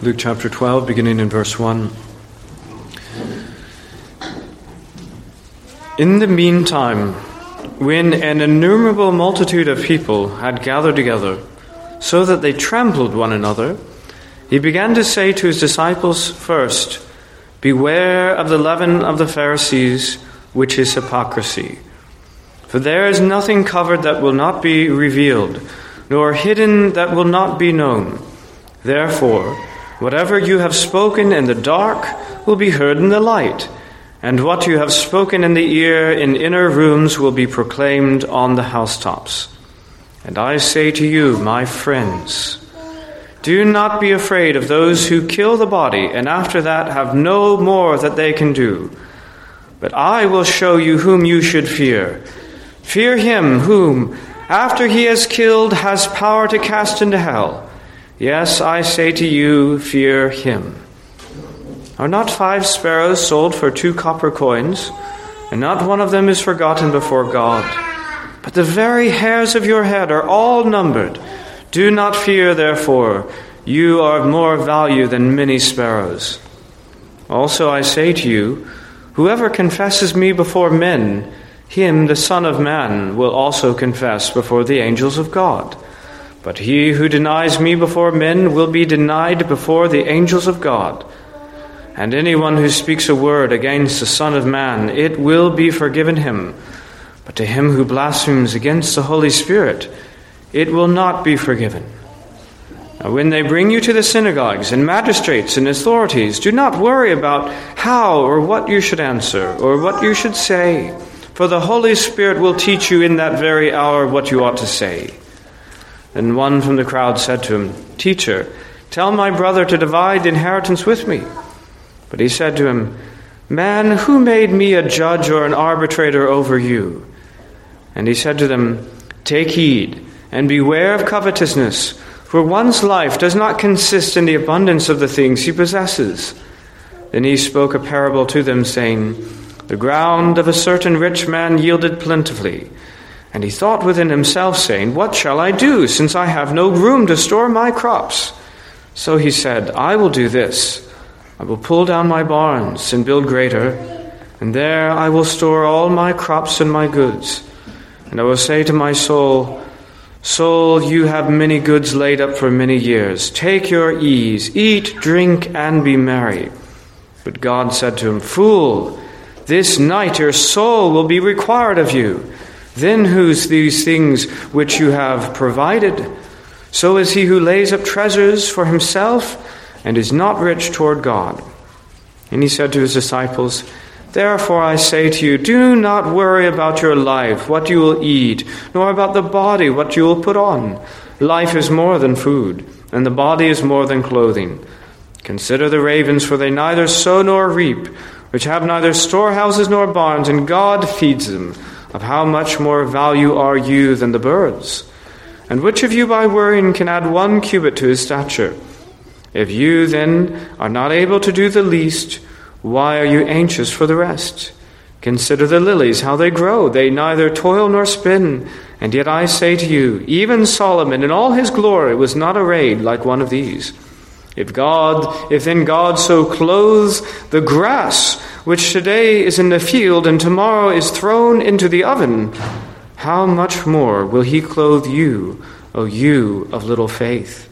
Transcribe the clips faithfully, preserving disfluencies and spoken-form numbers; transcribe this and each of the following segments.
Luke chapter twelve, beginning in verse one. In the meantime, when an innumerable multitude of people had gathered together, so that they trampled one another, he began to say to his disciples first, "Beware of the leaven of the Pharisees, which is hypocrisy. For there is nothing covered that will not be revealed, nor hidden that will not be known. Therefore, whatever you have spoken in the dark will be heard in the light, and what you have spoken in the ear in inner rooms will be proclaimed on the housetops. And I say to you, my friends, do not be afraid of those who kill the body and after that have no more that they can do. But I will show you whom you should fear. Fear him whom, after he has killed, has power to cast into hell. Yes, I say to you, fear him. Are not five sparrows sold for two copper coins, and not one of them is forgotten before God? But the very hairs of your head are all numbered. Do not fear, therefore. You are of more value than many sparrows. Also I say to you, whoever confesses me before men, him the Son of Man will also confess before the angels of God. But he who denies me before men will be denied before the angels of God. And anyone who speaks a word against the Son of Man, it will be forgiven him. But to him who blasphemes against the Holy Spirit, it will not be forgiven. Now, when they bring you to the synagogues and magistrates and authorities, do not worry about how or what you should answer or what you should say, for the Holy Spirit will teach you in that very hour what you ought to say." Then one from the crowd said to him, "Teacher, tell my brother to divide the inheritance with me." But he said to him, "Man, who made me a judge or an arbitrator over you?" And he said to them, "Take heed, and beware of covetousness, for one's life does not consist in the abundance of the things he possesses." Then he spoke a parable to them, saying, "The ground of a certain rich man yielded plentifully. And he thought within himself, saying, 'What shall I do, since I have no room to store my crops?' So he said, 'I will do this. I will pull down my barns and build greater, and there I will store all my crops and my goods. And I will say to my soul, Soul, you have many goods laid up for many years. Take your ease, eat, drink, and be merry.' But God said to him, 'Fool, this night your soul will be required of you. Then whose these things which you have provided? So is he who lays up treasures for himself and is not rich toward God.' And he said to his disciples, 'Therefore I say to you, do not worry about your life, what you will eat, nor about the body, what you will put on. Life is more than food, and the body is more than clothing. Consider the ravens, for they neither sow nor reap, which have neither storehouses nor barns, and God feeds them. Of how much more value are you than the birds? And which of you by worrying can add one cubit to his stature? If you, then, are not able to do the least, why are you anxious for the rest? Consider the lilies, how they grow. They neither toil nor spin. And yet I say to you, even Solomon in all his glory was not arrayed like one of these. If God, if then God so clothes the grass, which today is in the field and tomorrow is thrown into the oven, how much more will he clothe you, O you of little faith?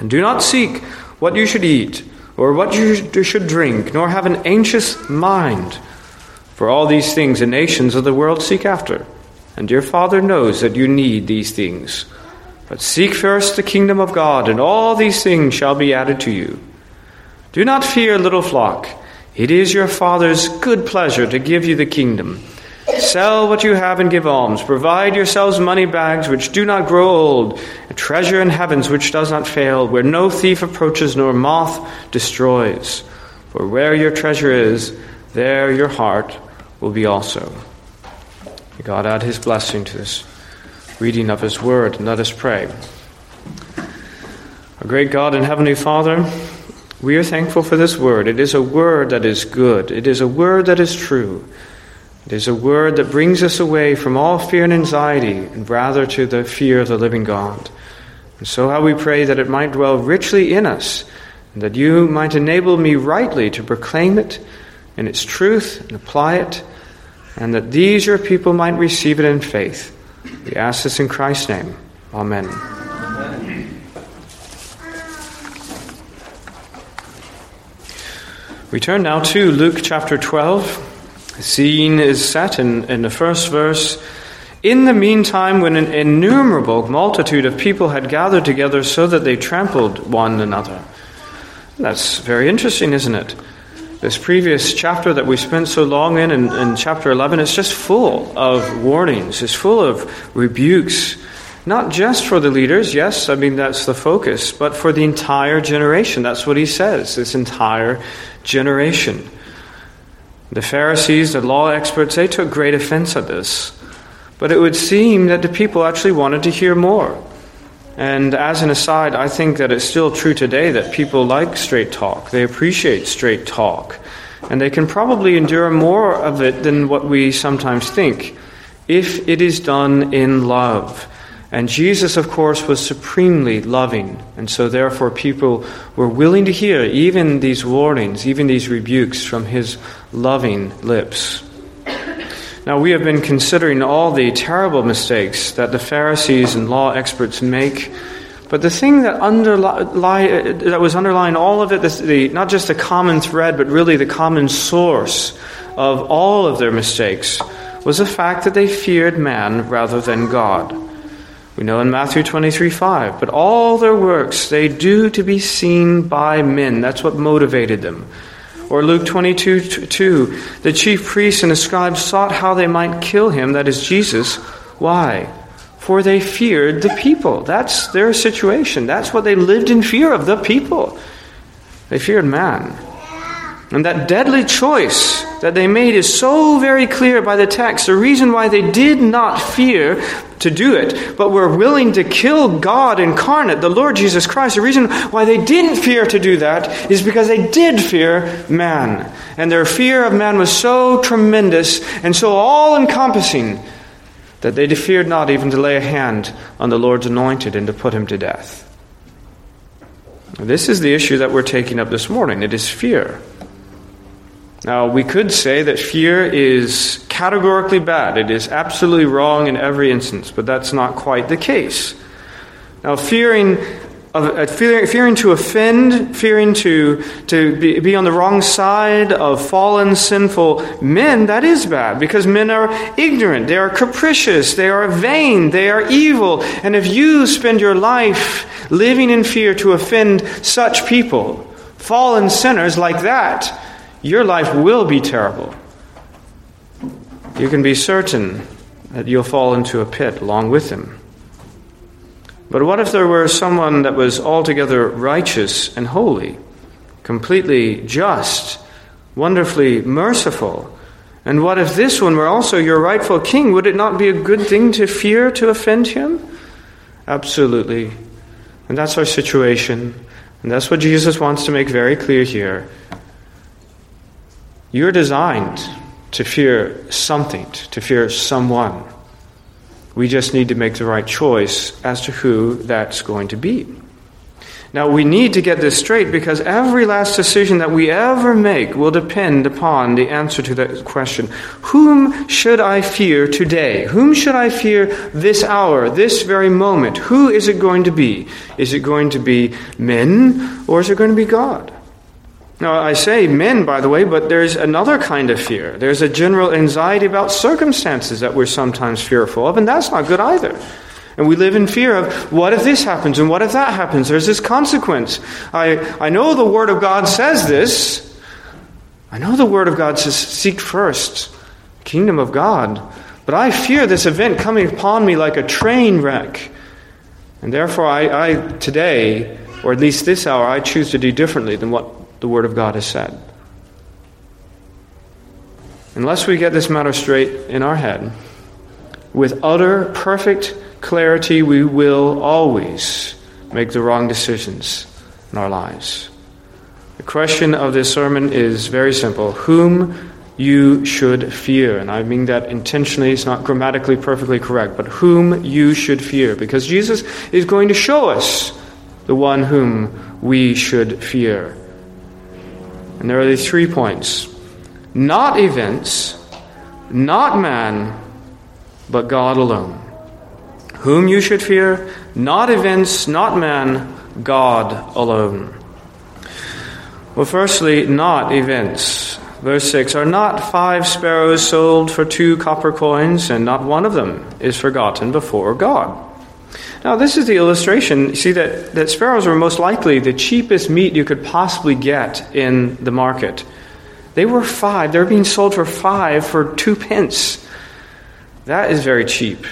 And do not seek what you should eat or what you should drink, nor have an anxious mind. For all these things the nations of the world seek after, and your Father knows that you need these things. But seek first the kingdom of God, and all these things shall be added to you. Do not fear, little flock. It is your Father's good pleasure to give you the kingdom. Sell what you have and give alms. Provide yourselves money bags which do not grow old, a treasure in heavens which does not fail, where no thief approaches nor moth destroys. For where your treasure is, there your heart will be also.'" May God add his blessing to this reading of his word, and let us pray. Our great God and Heavenly Father, we are thankful for this word. It is a word that is good. It is a word that is true. It is a word that brings us away from all fear and anxiety, and rather to the fear of the living God. And so how we pray that it might dwell richly in us, and that you might enable me rightly to proclaim it in its truth and apply it, and that these your people might receive it in faith. We ask this in Christ's name. Amen. Amen. We turn now to Luke chapter twelve. The scene is set in, in the first verse. In the meantime, when an innumerable multitude of people had gathered together so that they trampled one another. That's very interesting, isn't it? This previous chapter that we spent so long in, in, in chapter eleven, is just full of warnings. It's full of rebukes, not just for the leaders. Yes, I mean, that's the focus, but for the entire generation. That's what he says, this entire generation. The Pharisees, the law experts, they took great offense at this. But it would seem that the people actually wanted to hear more. And as an aside, I think that it's still true today that people like straight talk. They appreciate straight talk. And they can probably endure more of it than what we sometimes think, if it is done in love. And Jesus, of course, was supremely loving. And so therefore people were willing to hear even these warnings, even these rebukes from his loving lips. Now, we have been considering all the terrible mistakes that the Pharisees and law experts make, but the thing that underlie, that was underlying all of it, the, the, not just the common thread, but really the common source of all of their mistakes, was the fact that they feared man rather than God. We know in Matthew twenty-three five, but all their works they do to be seen by men. That's what motivated them. Or Luke twenty-two two, the chief priests and the scribes sought how they might kill him, that is Jesus. Why? For they feared the people. That's their situation. That's what they lived in fear of, the people. They feared man. And that deadly choice that they made is so very clear by the text. The reason why they did not fear to do it, but were willing to kill God incarnate, the Lord Jesus Christ. The reason why they didn't fear to do that is because they did fear man. And their fear of man was so tremendous and so all-encompassing that they feared not even to lay a hand on the Lord's anointed and to put him to death. This is the issue that we're taking up this morning. It is fear. Now, we could say that fear is categorically bad. It is absolutely wrong in every instance, but that's not quite the case. Now, fearing of, fearing, fearing to offend, fearing to, to be, be on the wrong side of fallen, sinful men, that is bad, because men are ignorant, they are capricious, they are vain, they are evil. And if you spend your life living in fear to offend such people, fallen sinners like that, your life will be terrible. You can be certain that you'll fall into a pit along with them. But what if there were someone that was altogether righteous and holy, completely just, wonderfully merciful? And what if this one were also your rightful king? Would it not be a good thing to fear to offend him? Absolutely. And that's our situation. And that's what Jesus wants to make very clear here. You're designed to fear something, to fear someone. We just need to make the right choice as to who that's going to be. Now, we need to get this straight, because every last decision that we ever make will depend upon the answer to that question. Whom should I fear today? Whom should I fear this hour, this very moment? Who is it going to be? Is it going to be men, or is it going to be God? Now, I say men, by the way, but there's another kind of fear. There's a general anxiety about circumstances that we're sometimes fearful of, and that's not good either. And we live in fear of, what if this happens, and what if that happens? There's this consequence. I, I know the Word of God says this. I know the Word of God says, seek first the kingdom of God. But I fear this event coming upon me like a train wreck. And therefore, I, I today, or at least this hour, I choose to do differently than what the Word of God has said. Unless we get this matter straight in our head, with utter, perfect clarity, we will always make the wrong decisions in our lives. The question of this sermon is very simple. Whom you should fear. And I mean that intentionally. It's not grammatically perfectly correct, but whom you should fear. Because Jesus is going to show us the one whom we should fear. And there are these three points. Not events, not man, but God alone. Whom you should fear, not events, not man, God alone. Well, firstly, not events. Verse six, are not five sparrows sold for two copper coins, and not one of them is forgotten before God? Now, this is the illustration. You see that, that sparrows were most likely the cheapest meat you could possibly get in the market. They were five. They were being sold for five for two pence. That is very cheap.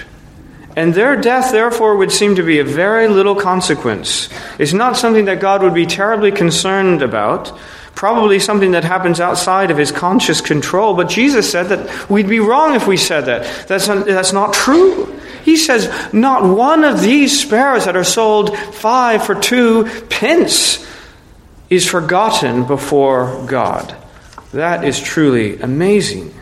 And their death, therefore, would seem to be of very little consequence. It's not something that God would be terribly concerned about, probably something that happens outside of his conscious control. But Jesus said that we'd be wrong if we said that. That's not, that's not true. He says, not one of these sparrows that are sold five for two pence is forgotten before God. That is truly amazing.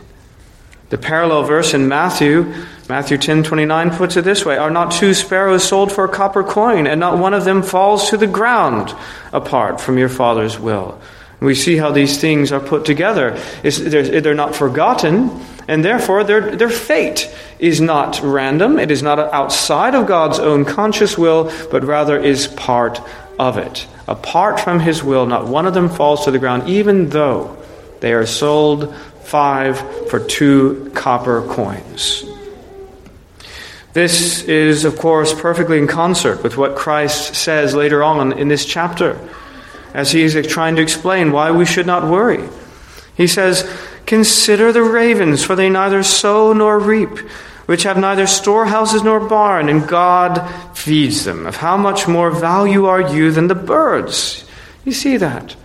The parallel verse in Matthew, Matthew ten twenty-nine, puts it this way, are not two sparrows sold for a copper coin, and not one of them falls to the ground apart from your Father's will? We see how these things are put together. It's, they're, they're not forgotten, and therefore their, their fate is not random. It is not outside of God's own conscious will, but rather is part of it. Apart from his will, not one of them falls to the ground, even though they are sold five for two copper coins. This is, of course, perfectly in concert with what Christ says later on in this chapter, as he is trying to explain why we should not worry. He says, consider the ravens, for they neither sow nor reap, which have neither storehouses nor barn, and God feeds them. Of how much more value are you than the birds? You see that.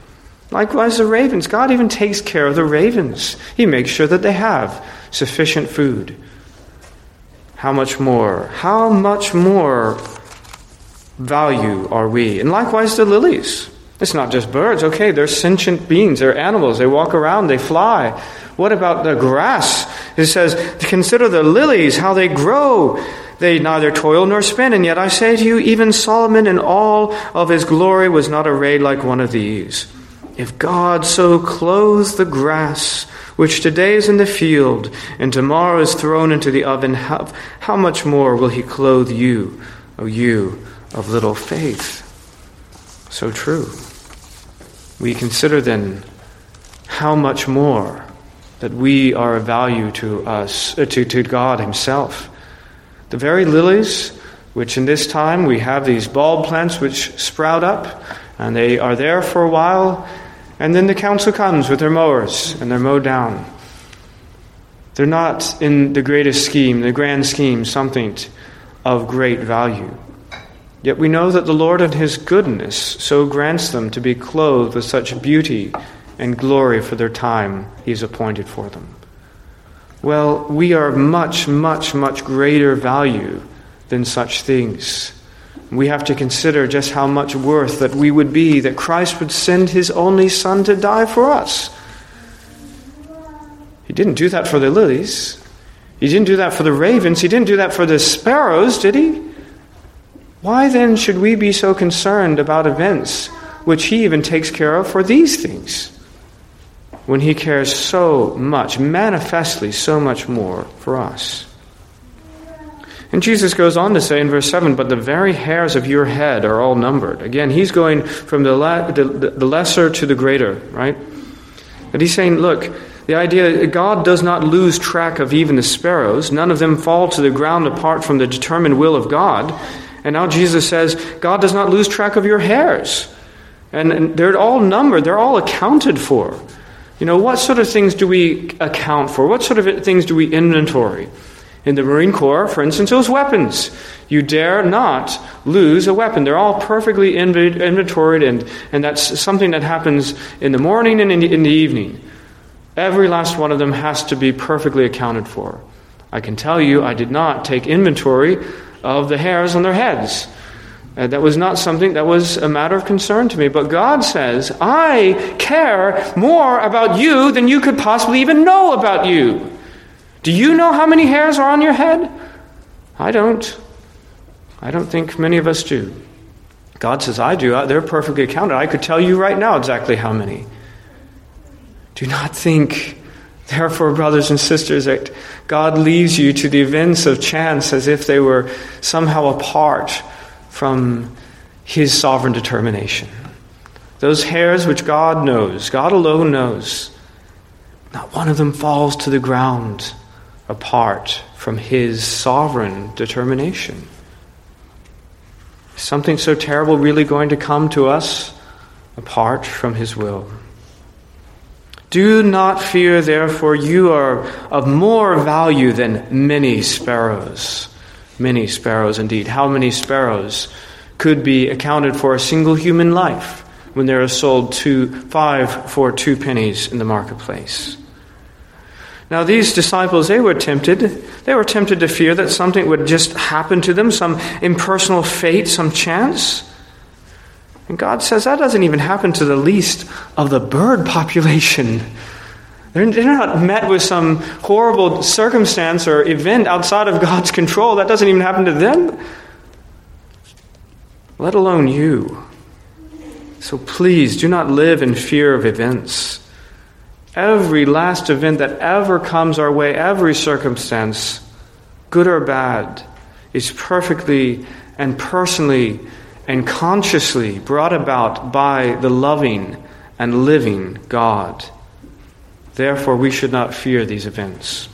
Likewise, the ravens. God even takes care of the ravens. He makes sure that they have sufficient food. How much more, how much more value are we? And likewise, the lilies. It's not just birds. Okay, they're sentient beings. They're animals. They walk around. They fly. What about the grass? It says, consider the lilies, how they grow. They neither toil nor spin. And yet I say to you, even Solomon in all of his glory was not arrayed like one of these. If God so clothes the grass, which today is in the field, and tomorrow is thrown into the oven, how, how much more will he clothe you, O you of little faith? So true. We consider then how much more that we are of value to us, uh, to, to God himself. The very lilies, which in this time we have these bulb plants which sprout up, and they are there for a while, and then the council comes with their mowers, and they're mowed down. They're not in the greatest scheme, the grand scheme, something of great value. Yet we know that the Lord in his goodness so grants them to be clothed with such beauty and glory for their time he has appointed for them. Well, we are of much, much, much greater value than such things. We have to consider just how much worth that we would be, that Christ would send his only Son to die for us. He didn't do that for the lilies. He didn't do that for the ravens. He didn't do that for the sparrows, did he? Why then should we be so concerned about events which he even takes care of for these things, when he cares so much, manifestly so much more for us? And Jesus goes on to say in verse seven, but the very hairs of your head are all numbered. Again, he's going from the, le- the, the lesser to the greater, right? And he's saying, look, the idea that God does not lose track of even the sparrows. None of them fall to the ground apart from the determined will of God. And now Jesus says, God does not lose track of your hairs. And, and they're all numbered. They're all accounted for. You know, what sort of things do we account for? What sort of things do we inventory? In the Marine Corps, for instance, it was weapons. You dare not lose a weapon. They're all perfectly inventoried, and, and that's something that happens in the morning and in the, in the evening. Every last one of them has to be perfectly accounted for. I can tell you I did not take inventory of the hairs on their heads. Uh, that was not something that was a matter of concern to me. But God says, I care more about you than you could possibly even know about you. Do you know how many hairs are on your head? I don't. I don't think many of us do. God says, I do. They're perfectly accounted. I could tell you right now exactly how many. Do not think, therefore, brothers and sisters, that God leaves you to the events of chance as if they were somehow apart from his sovereign determination. Those hairs which God knows, God alone knows, not one of them falls to the ground apart from his sovereign determination. Is something so terrible really going to come to us apart from his will? Do not fear, therefore, you are of more value than many sparrows. Many sparrows indeed. How many sparrows could be accounted for a single human life when they are sold two, five for two pennies in the marketplace? Now these disciples, they were tempted. They were tempted to fear that something would just happen to them, some impersonal fate, some chance. And God says that doesn't even happen to the least of the bird population. They're, they're not met with some horrible circumstance or event outside of God's control. That doesn't even happen to them, let alone you. So please do not live in fear of events. Every last event that ever comes our way, every circumstance, good or bad, is perfectly and personally and consciously brought about by the loving and living God. Therefore, we should not fear these events.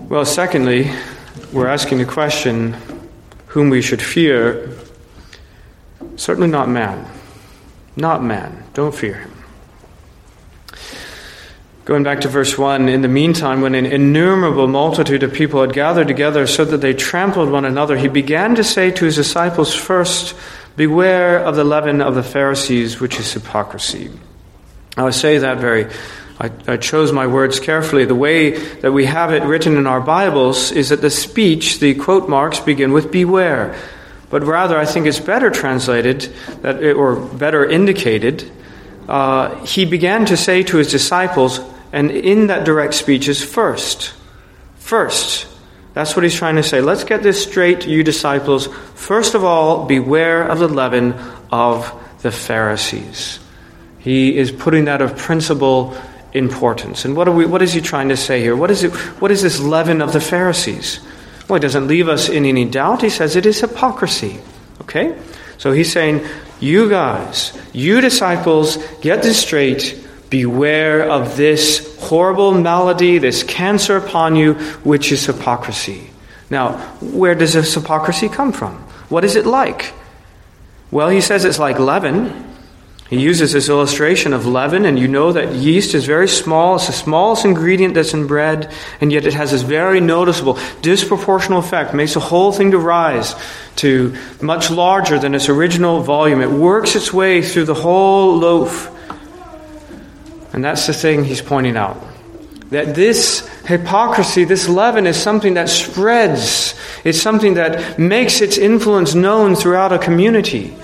Well, secondly, we're asking the question whom we should fear. Certainly not man. Not man. Don't fear him. Going back to verse one, in the meantime, when an innumerable multitude of people had gathered together so that they trampled one another, he began to say to his disciples, first, beware of the leaven of the Pharisees, which is hypocrisy. Now, I say that very, I, I chose my words carefully. The way that we have it written in our Bibles is that the speech, the quote marks, begin with beware. But rather, I think it's better translated, that it, or better indicated, uh, he began to say to his disciples, and in that direct speech is first. First. That's what he's trying to say. Let's get this straight, you disciples. First of all, beware of the leaven of the Pharisees. He is putting that of principal importance. And what are we? What is he trying to say here? What is it? What is this leaven of the Pharisees? Well, he doesn't leave us in any doubt. He says it is hypocrisy. Okay? So he's saying, you guys, you disciples, get this straight. Beware of this horrible malady, this cancer upon you, which is hypocrisy. Now, where does this hypocrisy come from? What is it like? Well, he says it's like leaven. He uses this illustration of leaven, and you know that yeast is very small. It's the smallest ingredient that's in bread, and yet it has this very noticeable, disproportional effect. It makes the whole thing to rise to much larger than its original volume. It works its way through the whole loaf. And that's the thing he's pointing out. That this hypocrisy, this leaven, is something that spreads. It's something that makes its influence known throughout a community.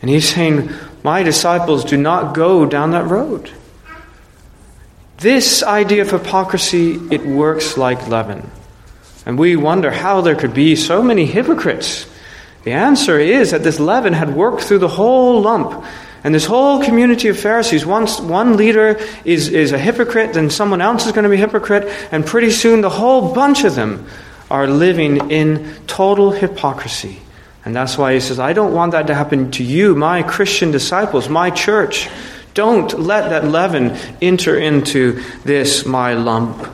And he's saying, my disciples, do not go down that road. This idea of hypocrisy, it works like leaven. And we wonder how there could be so many hypocrites. The answer is that this leaven had worked through the whole lump. And this whole community of Pharisees, once one leader is, is a hypocrite, then someone else is going to be a hypocrite. And pretty soon the whole bunch of them are living in total hypocrisy. And that's why he says, I don't want that to happen to you, my Christian disciples, my church. Don't let that leaven enter into this, my lump.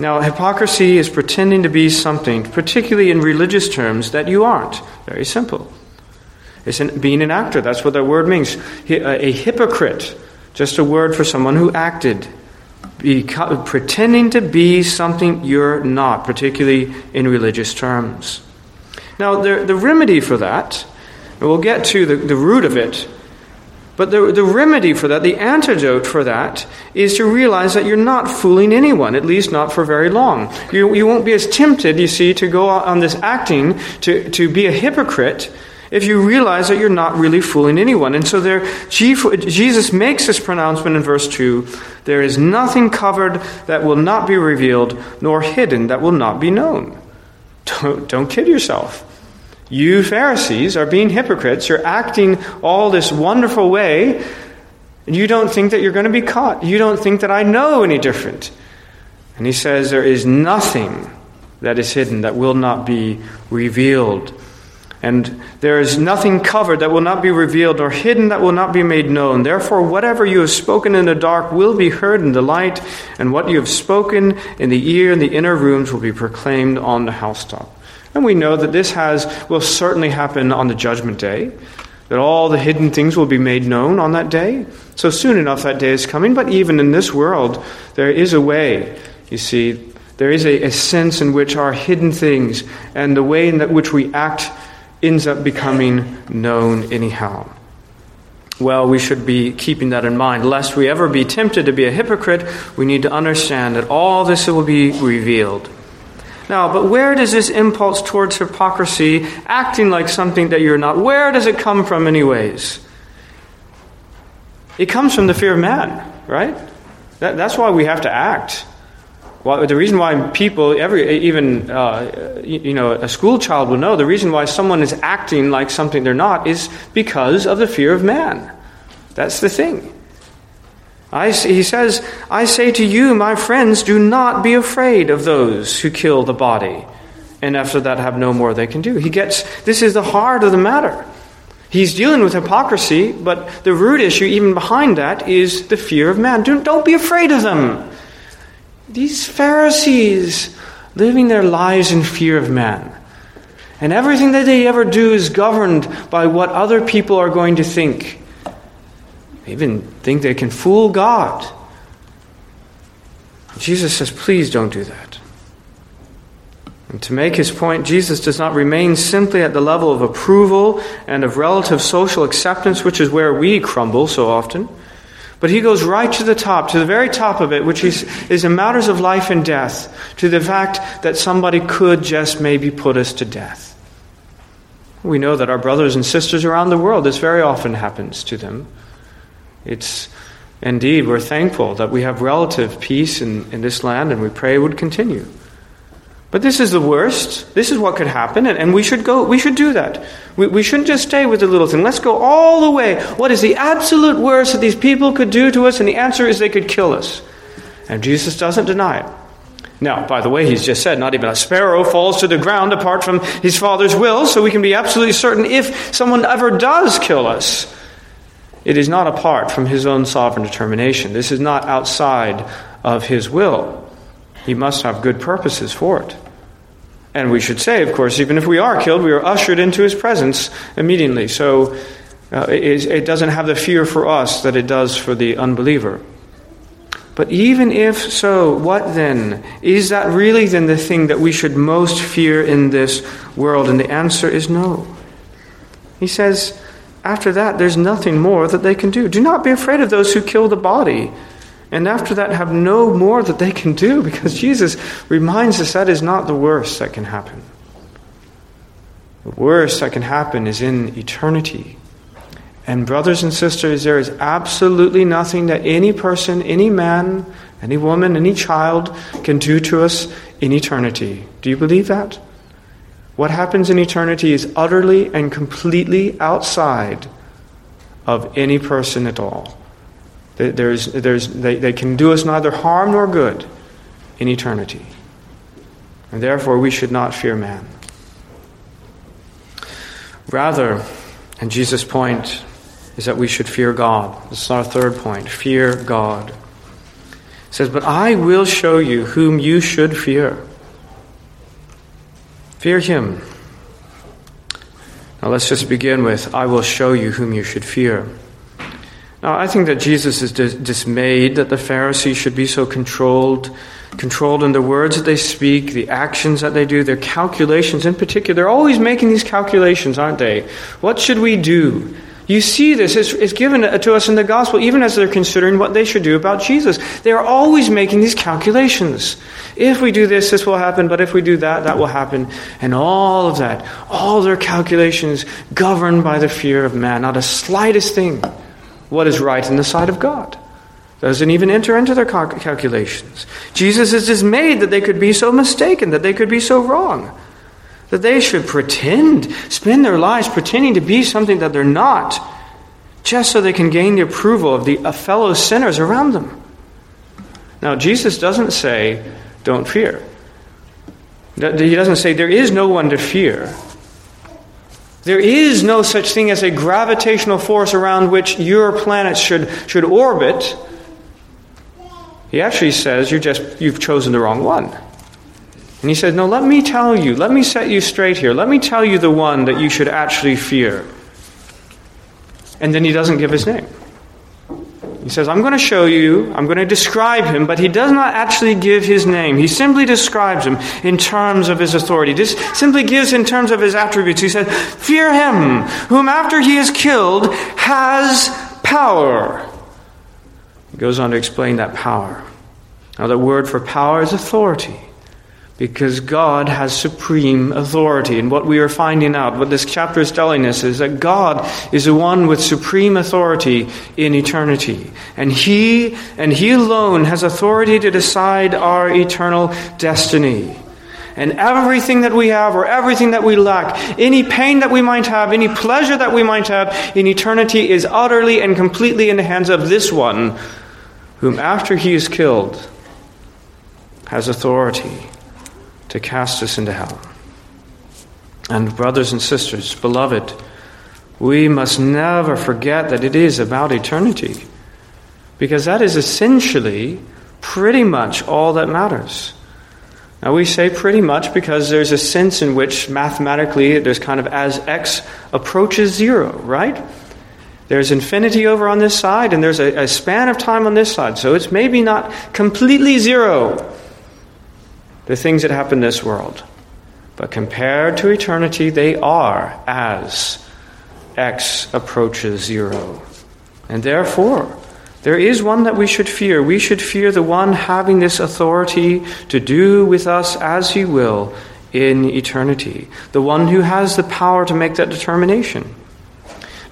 Now, hypocrisy is pretending to be something, particularly in religious terms, that you aren't. Very simple. It's being an actor. That's what that word means. A hypocrite, just a word for someone who acted. Pretending to be something you're not, particularly in religious terms. Now, the, the remedy for that, and we'll get to the, the root of it, but the, the remedy for that, the antidote for that, is to realize that you're not fooling anyone, at least not for very long. You, you won't be as tempted, you see, to go on this acting, to, to be a hypocrite, if you realize that you're not really fooling anyone. And so there, Jesus makes this pronouncement in verse two, there is nothing covered that will not be revealed, nor hidden that will not be known. Don't, don't kid yourself. You Pharisees are being hypocrites. You're acting all this wonderful way. And you don't think that you're going to be caught. You don't think that I know any different. And he says there is nothing that is hidden that will not be revealed. And there is nothing covered that will not be revealed, or hidden that will not be made known. Therefore, whatever you have spoken in the dark will be heard in the light, and what you have spoken in the ear in the inner rooms will be proclaimed on the housetop. And we know that this has will certainly happen on the judgment day, that all the hidden things will be made known on that day. So soon enough that day is coming, but even in this world, there is a way, you see, there is a, a sense in which our hidden things and the way in that which we act ends up becoming known anyhow. Well, we should be keeping that in mind. Lest we ever be tempted to be a hypocrite, we need to understand that all this will be revealed. Now, but where does this impulse towards hypocrisy, acting like something that you're not, where does it come from anyways? It comes from the fear of man, right? That, that's why we have to act. Well, the reason why people, every even uh, you know, a school child will know, the reason why someone is acting like something they're not is because of the fear of man. That's the thing. I, he says, I say to you, my friends, do not be afraid of those who kill the body, and after that have no more they can do. He gets, this is the heart of the matter. He's dealing with hypocrisy, but the root issue even behind that is the fear of man. Don't, don't be afraid of them. These Pharisees living their lives in fear of man. And everything that they ever do is governed by what other people are going to think. They even think they can fool God. Jesus says, please don't do that. And to make his point, Jesus does not remain simply at the level of approval and of relative social acceptance, which is where we crumble so often. But he goes right to the top, to the very top of it, which is, is in matters of life and death, to the fact that somebody could just maybe put us to death. We know that our brothers and sisters around the world, this very often happens to them. It's indeed, we're thankful that we have relative peace in, in this land, and we pray it would continue. But this is the worst. This is what could happen, and, and we should go. We should do that. We, we shouldn't just stay with the little thing. Let's go all the way. What is the absolute worst that these people could do to us? And the answer is they could kill us. And Jesus doesn't deny it. Now, by the way, he's just said, not even a sparrow falls to the ground apart from his Father's will, so we can be absolutely certain if someone ever does kill us, it is not apart from his own sovereign determination. This is not outside of his will. He must have good purposes for it. And we should say, of course, even if we are killed, we are ushered into his presence immediately. So uh, it, it doesn't have the fear for us that it does for the unbeliever. But even if so, what then? Is that really then the thing that we should most fear in this world? And the answer is no. He says, after that, there's nothing more that they can do. Do not be afraid of those who kill the body, and after that have no more that they can do, because Jesus reminds us that is not the worst that can happen. The worst that can happen is in eternity. And brothers and sisters, there is absolutely nothing that any person, any man, any woman, any child can do to us in eternity. Do you believe that? What happens in eternity is utterly and completely outside of any person at all. There's, there's, they, they can do us neither harm nor good in eternity. And therefore, we should not fear man. Rather, and Jesus' point is that we should fear God. This is our third point. Fear God. He says, but I will show you whom you should fear. Fear him. Now let's just begin with, I will show you whom you should fear. Now, I think that Jesus is dis- dismayed that the Pharisees should be so controlled, controlled in the words that they speak, the actions that they do, their calculations in particular. They're always making these calculations, aren't they? What should we do? You see this. It's, it's given to us in the gospel, even as they're considering what they should do about Jesus. They are always making these calculations. If we do this, this will happen. But if we do that, that will happen. And all of that, all their calculations governed by the fear of man. Not the slightest thing. What is right in the sight of God doesn't even enter into their calculations. Jesus is dismayed that they could be so mistaken, that they could be so wrong. that they should pretend, spend their lives pretending to be something that they're not, just so they can gain the approval of the of fellow sinners around them. Now, Jesus doesn't say, don't fear. He doesn't say, there is no one to fear. There is no such thing as a gravitational force around which your planet should should orbit. He actually says, you're just, you've chosen the wrong one. And he says, no, let me tell you, let me set you straight here. Let me tell you the one that you should actually fear. And then he doesn't give his name. He says, I'm going to show you, I'm going to describe him, but he does not actually give his name. He simply describes him in terms of his authority. This simply gives in terms of his attributes. He says, fear him, whom after he is killed has power. He goes on to explain that power. Now, the word for power is authority, because God has supreme authority. And what we are finding out, what this chapter is telling us, is that God is the one with supreme authority in eternity. And He, and He alone, has authority to decide our eternal destiny. And everything that we have or everything that we lack, any pain that we might have, any pleasure that we might have in eternity, is utterly and completely in the hands of this one, whom after He is killed, has authority to cast us into hell. And brothers and sisters, beloved, we must never forget that it is about eternity, because that is essentially pretty much all that matters. Now, we say pretty much because there's a sense in which mathematically there's kind of, as x approaches zero, right? There's infinity over on this side, and there's a, a span of time on this side, so it's maybe not completely zero, the things that happen in this world. But compared to eternity, they are as X approaches zero. And therefore, there is one that we should fear. We should fear the one having this authority to do with us as He will in eternity, the one who has the power to make that determination.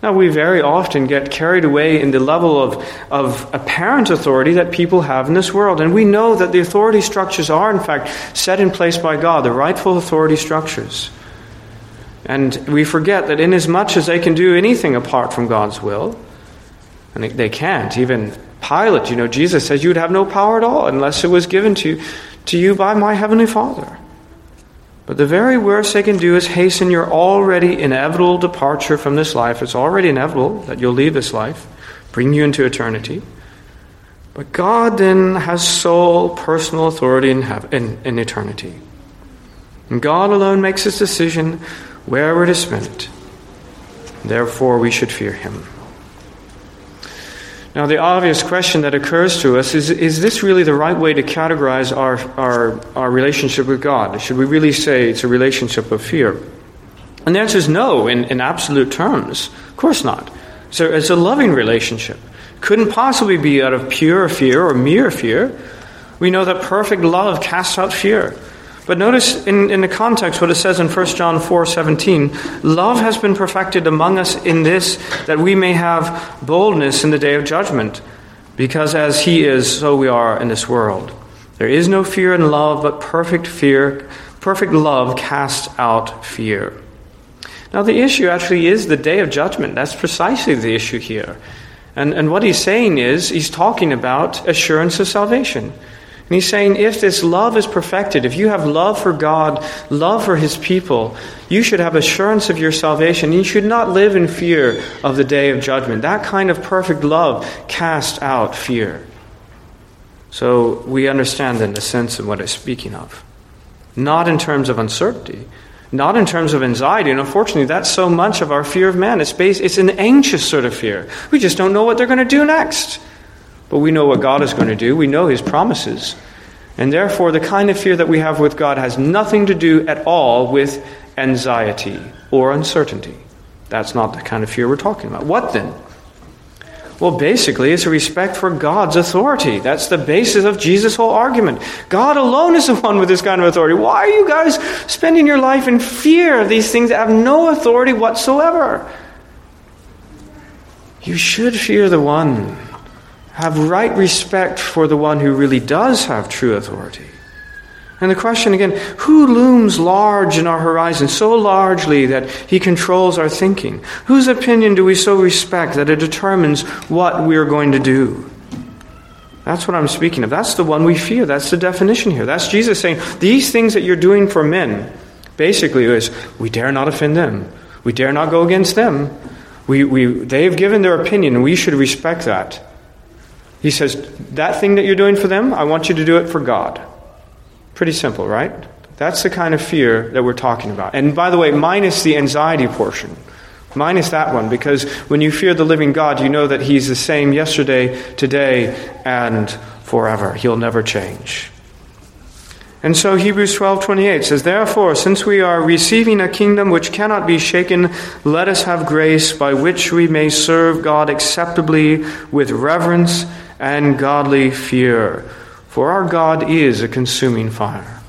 Now, we very often get carried away in the level of, of apparent authority that people have in this world. And we know that the authority structures are, in fact, set in place by God, the rightful authority structures. And we forget that inasmuch as they can do anything apart from God's will, and they can't, even Pilate, you know, Jesus says, you would have no power at all unless it was given to, to you by my Heavenly Father. But the very worst they can do is hasten your already inevitable departure from this life. It's already inevitable that you'll leave this life, bring you into eternity. But God then has sole personal authority in, heaven, in, in eternity. And God alone makes His decision where we're to spend it. Therefore, we should fear Him. Now, the obvious question that occurs to us is, is this really the right way to categorize our, our our relationship with God? Should we really say it's a relationship of fear? And the answer is no, in, in absolute terms. Of course not. So it's a loving relationship. Couldn't possibly be out of pure fear or mere fear. We know that perfect love casts out fear. But notice in, in the context what it says in First John four seventeen, love has been perfected among us in this, that we may have boldness in the day of judgment, because as He is, so we are in this world. There is no fear in love, but perfect fear, perfect love casts out fear. Now, the issue actually is the day of judgment. That's precisely the issue here. And, and what he's saying is, he's talking about assurance of salvation. And he's saying, if this love is perfected, if you have love for God, love for His people, you should have assurance of your salvation. You should not live in fear of the day of judgment. That kind of perfect love casts out fear. So we understand then the sense of what it's speaking of. Not in terms of uncertainty, not in terms of anxiety. And unfortunately, that's so much of our fear of man. It's based, it's an anxious sort of fear. We just don't know what they're going to do next. But we know what God is going to do. We know His promises. And therefore, the kind of fear that we have with God has nothing to do at all with anxiety or uncertainty. That's not the kind of fear we're talking about. What then? Well, basically, it's a respect for God's authority. That's the basis of Jesus' whole argument. God alone is the one with this kind of authority. Why are you guys spending your life in fear of these things that have no authority whatsoever? You should fear the one. Have right respect for the one who really does have true authority. And the question again, who looms large in our horizon so largely that he controls our thinking? Whose opinion do we so respect that it determines what we are going to do? That's what I'm speaking of. That's the one we fear. That's the definition here. That's Jesus saying, these things that you're doing for men, basically is, we dare not offend them. We dare not go against them. We, we, they've given their opinion, and we should respect that. He says, that thing that you're doing for them, I want you to do it for God. Pretty simple, right? That's the kind of fear that we're talking about. And by the way, minus the anxiety portion. Minus that one, because when you fear the living God, you know that He's the same yesterday, today, and forever. He'll never change. And so Hebrews twelve twenty-eight says, therefore, since we are receiving a kingdom which cannot be shaken, let us have grace by which we may serve God acceptably with reverence and godly fear. For our God is a consuming fire,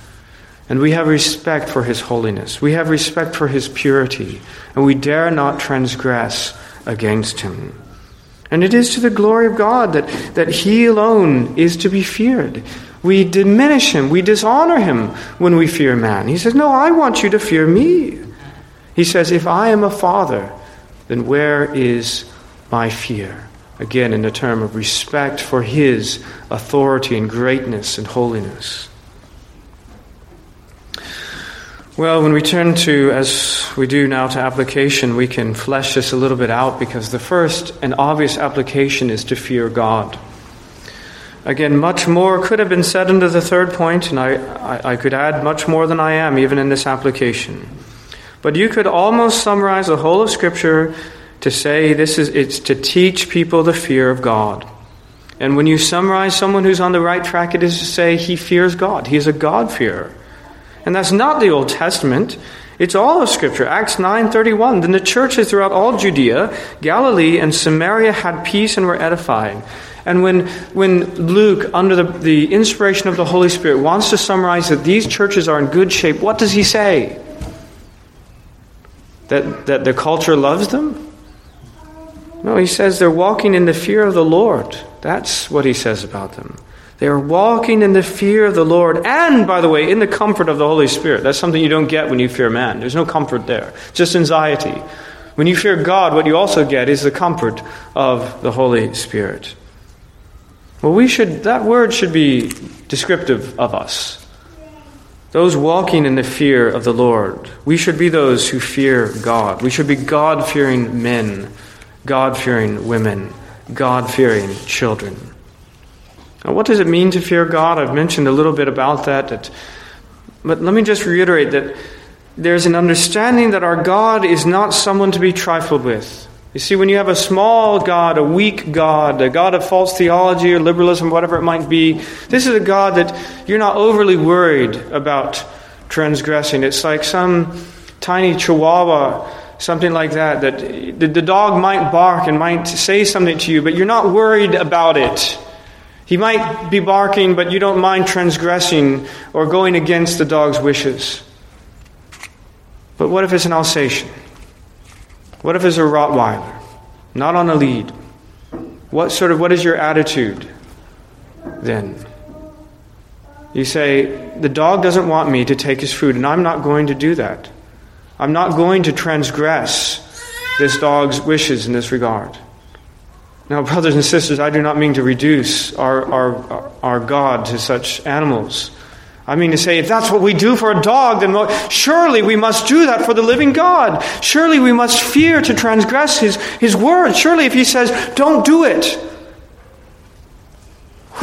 and we have respect for His holiness. We have respect for His purity, and we dare not transgress against Him. And it is to the glory of God that, that He alone is to be feared. We diminish Him, we dishonor Him when we fear man. He says, no, I want you to fear me. He says, if I am a father, then where is my fear? Again, in the term of respect for His authority and greatness and holiness. Well, when we turn to, as we do now, to application, we can flesh this a little bit out, because the first and obvious application is to fear God. Again, much more could have been said under the third point, and I, I, I could add much more than I am, even in this application. But you could almost summarize the whole of Scripture to say this is it's to teach people the fear of God. And when you summarize someone who's on the right track, it is to say he fears God. He is a God-fearer. And that's not the Old Testament. It's all of Scripture. Acts nine thirty-one. Then the churches throughout all Judea, Galilee, and Samaria had peace and were edified. And when when Luke, under the, the inspiration of the Holy Spirit, wants to summarize that these churches are in good shape, what does he say? That that the culture loves them? No, he says they're walking in the fear of the Lord. That's what he says about them. They are walking in the fear of the Lord and, by the way, in the comfort of the Holy Spirit. That's something you don't get when you fear man. There's no comfort there. Just anxiety. When you fear God, what you also get is the comfort of the Holy Spirit. Well, we should, that word should be descriptive of us. Those walking in the fear of the Lord. We should be those who fear God. We should be God-fearing men, God-fearing women, God-fearing children. Now, what does it mean to fear God? I've mentioned a little bit about that. that but let me just reiterate that there's an understanding that our God is not someone to be trifled with. You see, when you have a small God, a weak God, a God of false theology or liberalism, whatever it might be, this is a God that you're not overly worried about transgressing. It's like some tiny Chihuahua, something like that, that the dog might bark and might say something to you, but you're not worried about it. He might be barking, but you don't mind transgressing or going against the dog's wishes. But what if it's an Alsatian? What if it's a Rottweiler? Not on a lead. What sort of, what is your attitude then? You say, the dog doesn't want me to take his food, and I'm not going to do that. I'm not going to transgress this dog's wishes in this regard. Now, brothers and sisters, I do not mean to reduce our, our, our God to such animals. I mean to say, if that's what we do for a dog, then surely we must do that for the living God. Surely we must fear to transgress His, His word. Surely if He says, don't do it.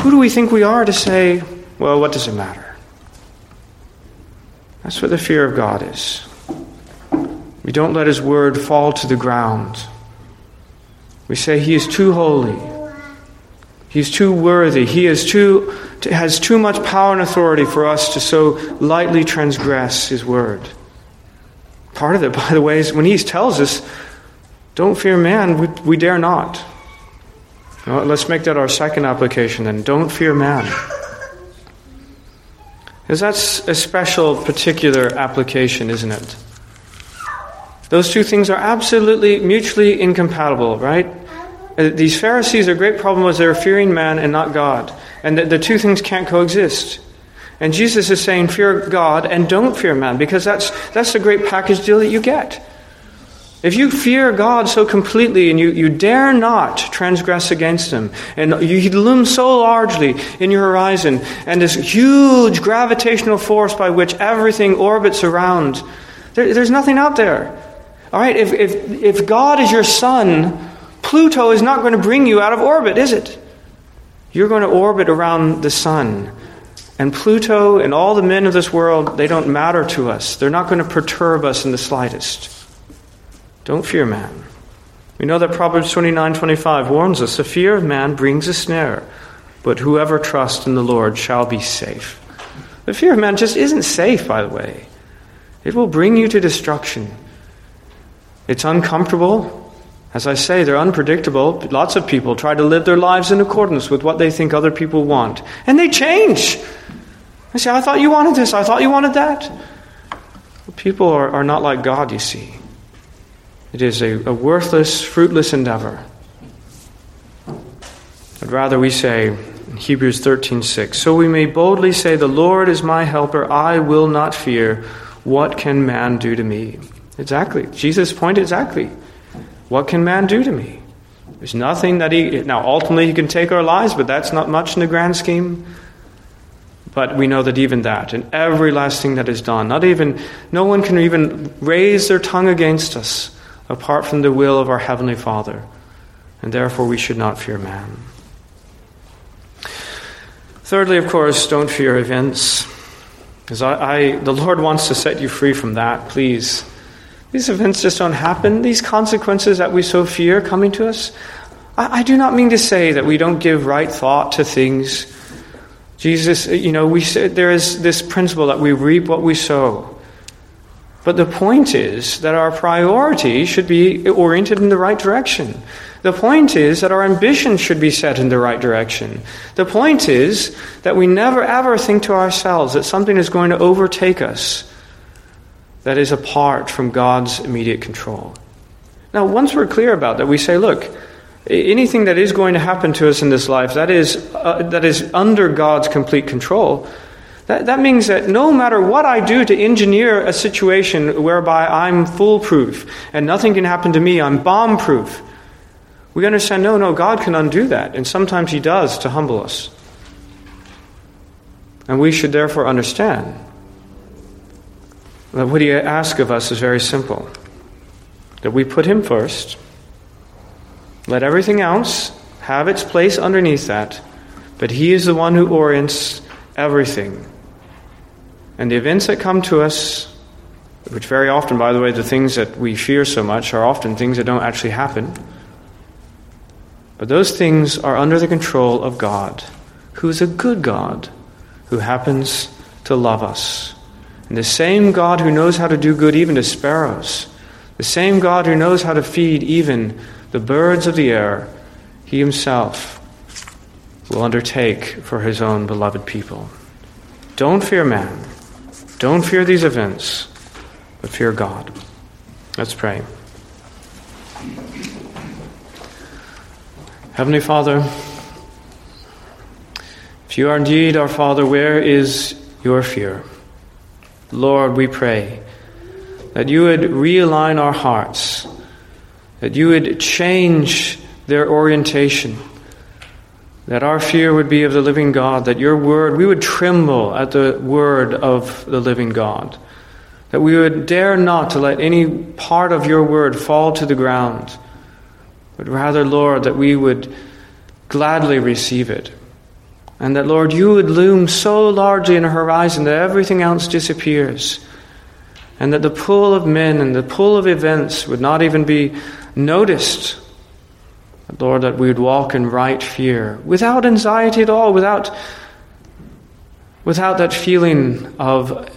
Who do we think we are to say, well, what does it matter? That's what the fear of God is. We don't let His word fall to the ground. We say He is too holy. He is too worthy. He is too has too much power and authority for us to so lightly transgress His word. Part of it, by the way, is when He tells us, don't fear man, we, we dare not. Well, let's make that our second application then. Don't fear man. Because that's a special, particular application, isn't it? Those two things are absolutely mutually incompatible, right? These Pharisees, their great problem was they were fearing man and not God. And the, the two things can't coexist. And Jesus is saying, fear God and don't fear man, because that's that's the great package deal that you get. If you fear God so completely and you, you dare not transgress against him, and you loom so largely in your horizon, and this huge gravitational force by which everything orbits around, there, there's nothing out there. All right, if, if if God is your sun, Pluto is not going to bring you out of orbit, is it? You're going to orbit around the sun. And Pluto and all the men of this world, they don't matter to us. They're not going to perturb us in the slightest. Don't fear man. We know that Proverbs twenty-nine twenty-five warns us, the fear of man brings a snare, but whoever trusts in the Lord shall be safe. The fear of man just isn't safe, by the way. It will bring you to destruction. It's uncomfortable. As I say, they're unpredictable. Lots of people try to live their lives in accordance with what they think other people want. And they change. They say, I thought you wanted this. I thought you wanted that. People are, are not like God, you see. It is a, a worthless, fruitless endeavor. But rather we say, in Hebrews thirteen six, so we may boldly say, the Lord is my helper, I will not fear. What can man do to me? Exactly. Jesus' point exactly. What can man do to me? There's nothing that he... Now, ultimately, he can take our lives, but that's not much in the grand scheme. But we know that even that, and every last thing that is done, not even... No one can even raise their tongue against us apart from the will of our Heavenly Father. And therefore, we should not fear man. Thirdly, of course, don't fear events. Because I, I, the Lord wants to set you free from that, please. These events just don't happen. These consequences that we so fear coming to us. I, I do not mean to say that we don't give right thought to things. Jesus, you know, we say, there is this principle that we reap what we sow. But the point is that our priority should be oriented in the right direction. The point is that our ambition should be set in the right direction. The point is that we never ever think to ourselves that something is going to overtake us that is apart from God's immediate control. Now, once we're clear about that, we say, look, anything that is going to happen to us in this life that is uh, that is under God's complete control, that, that means that no matter what I do to engineer a situation whereby I'm foolproof and nothing can happen to me, I'm bomb-proof, we understand, no, no, God can undo that. And sometimes he does to humble us. And we should therefore understand that what he asks of us is very simple. That we put him first. Let everything else have its place underneath that. But he is the one who orients everything. And the events that come to us, which very often, by the way, the things that we fear so much are often things that don't actually happen. But those things are under the control of God, who is a good God, who happens to love us. And the same God who knows how to do good even to sparrows, the same God who knows how to feed even the birds of the air, he himself will undertake for his own beloved people. Don't fear man. Don't fear these events, but fear God. Let's pray. Heavenly Father, if you are indeed our Father, where is your fear? Lord, we pray that you would realign our hearts, that you would change their orientation, that our fear would be of the living God, that your word, we would tremble at the word of the living God, that we would dare not to let any part of your word fall to the ground, but rather, Lord, that we would gladly receive it. And that, Lord, you would loom so largely in a horizon that everything else disappears. And that the pull of men and the pull of events would not even be noticed. But, Lord, that we would walk in right fear, without anxiety at all, without, without that feeling of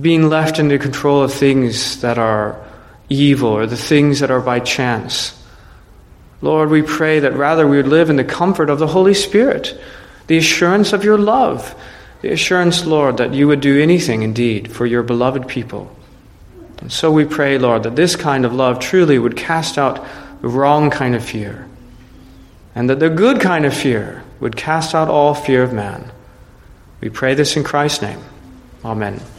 being left into control of things that are evil or the things that are by chance. Lord, we pray that rather we would live in the comfort of the Holy Spirit, the assurance of your love, the assurance, Lord, that you would do anything indeed for your beloved people. And so we pray, Lord, that this kind of love truly would cast out the wrong kind of fear, and that the good kind of fear would cast out all fear of man. We pray this in Christ's name. Amen.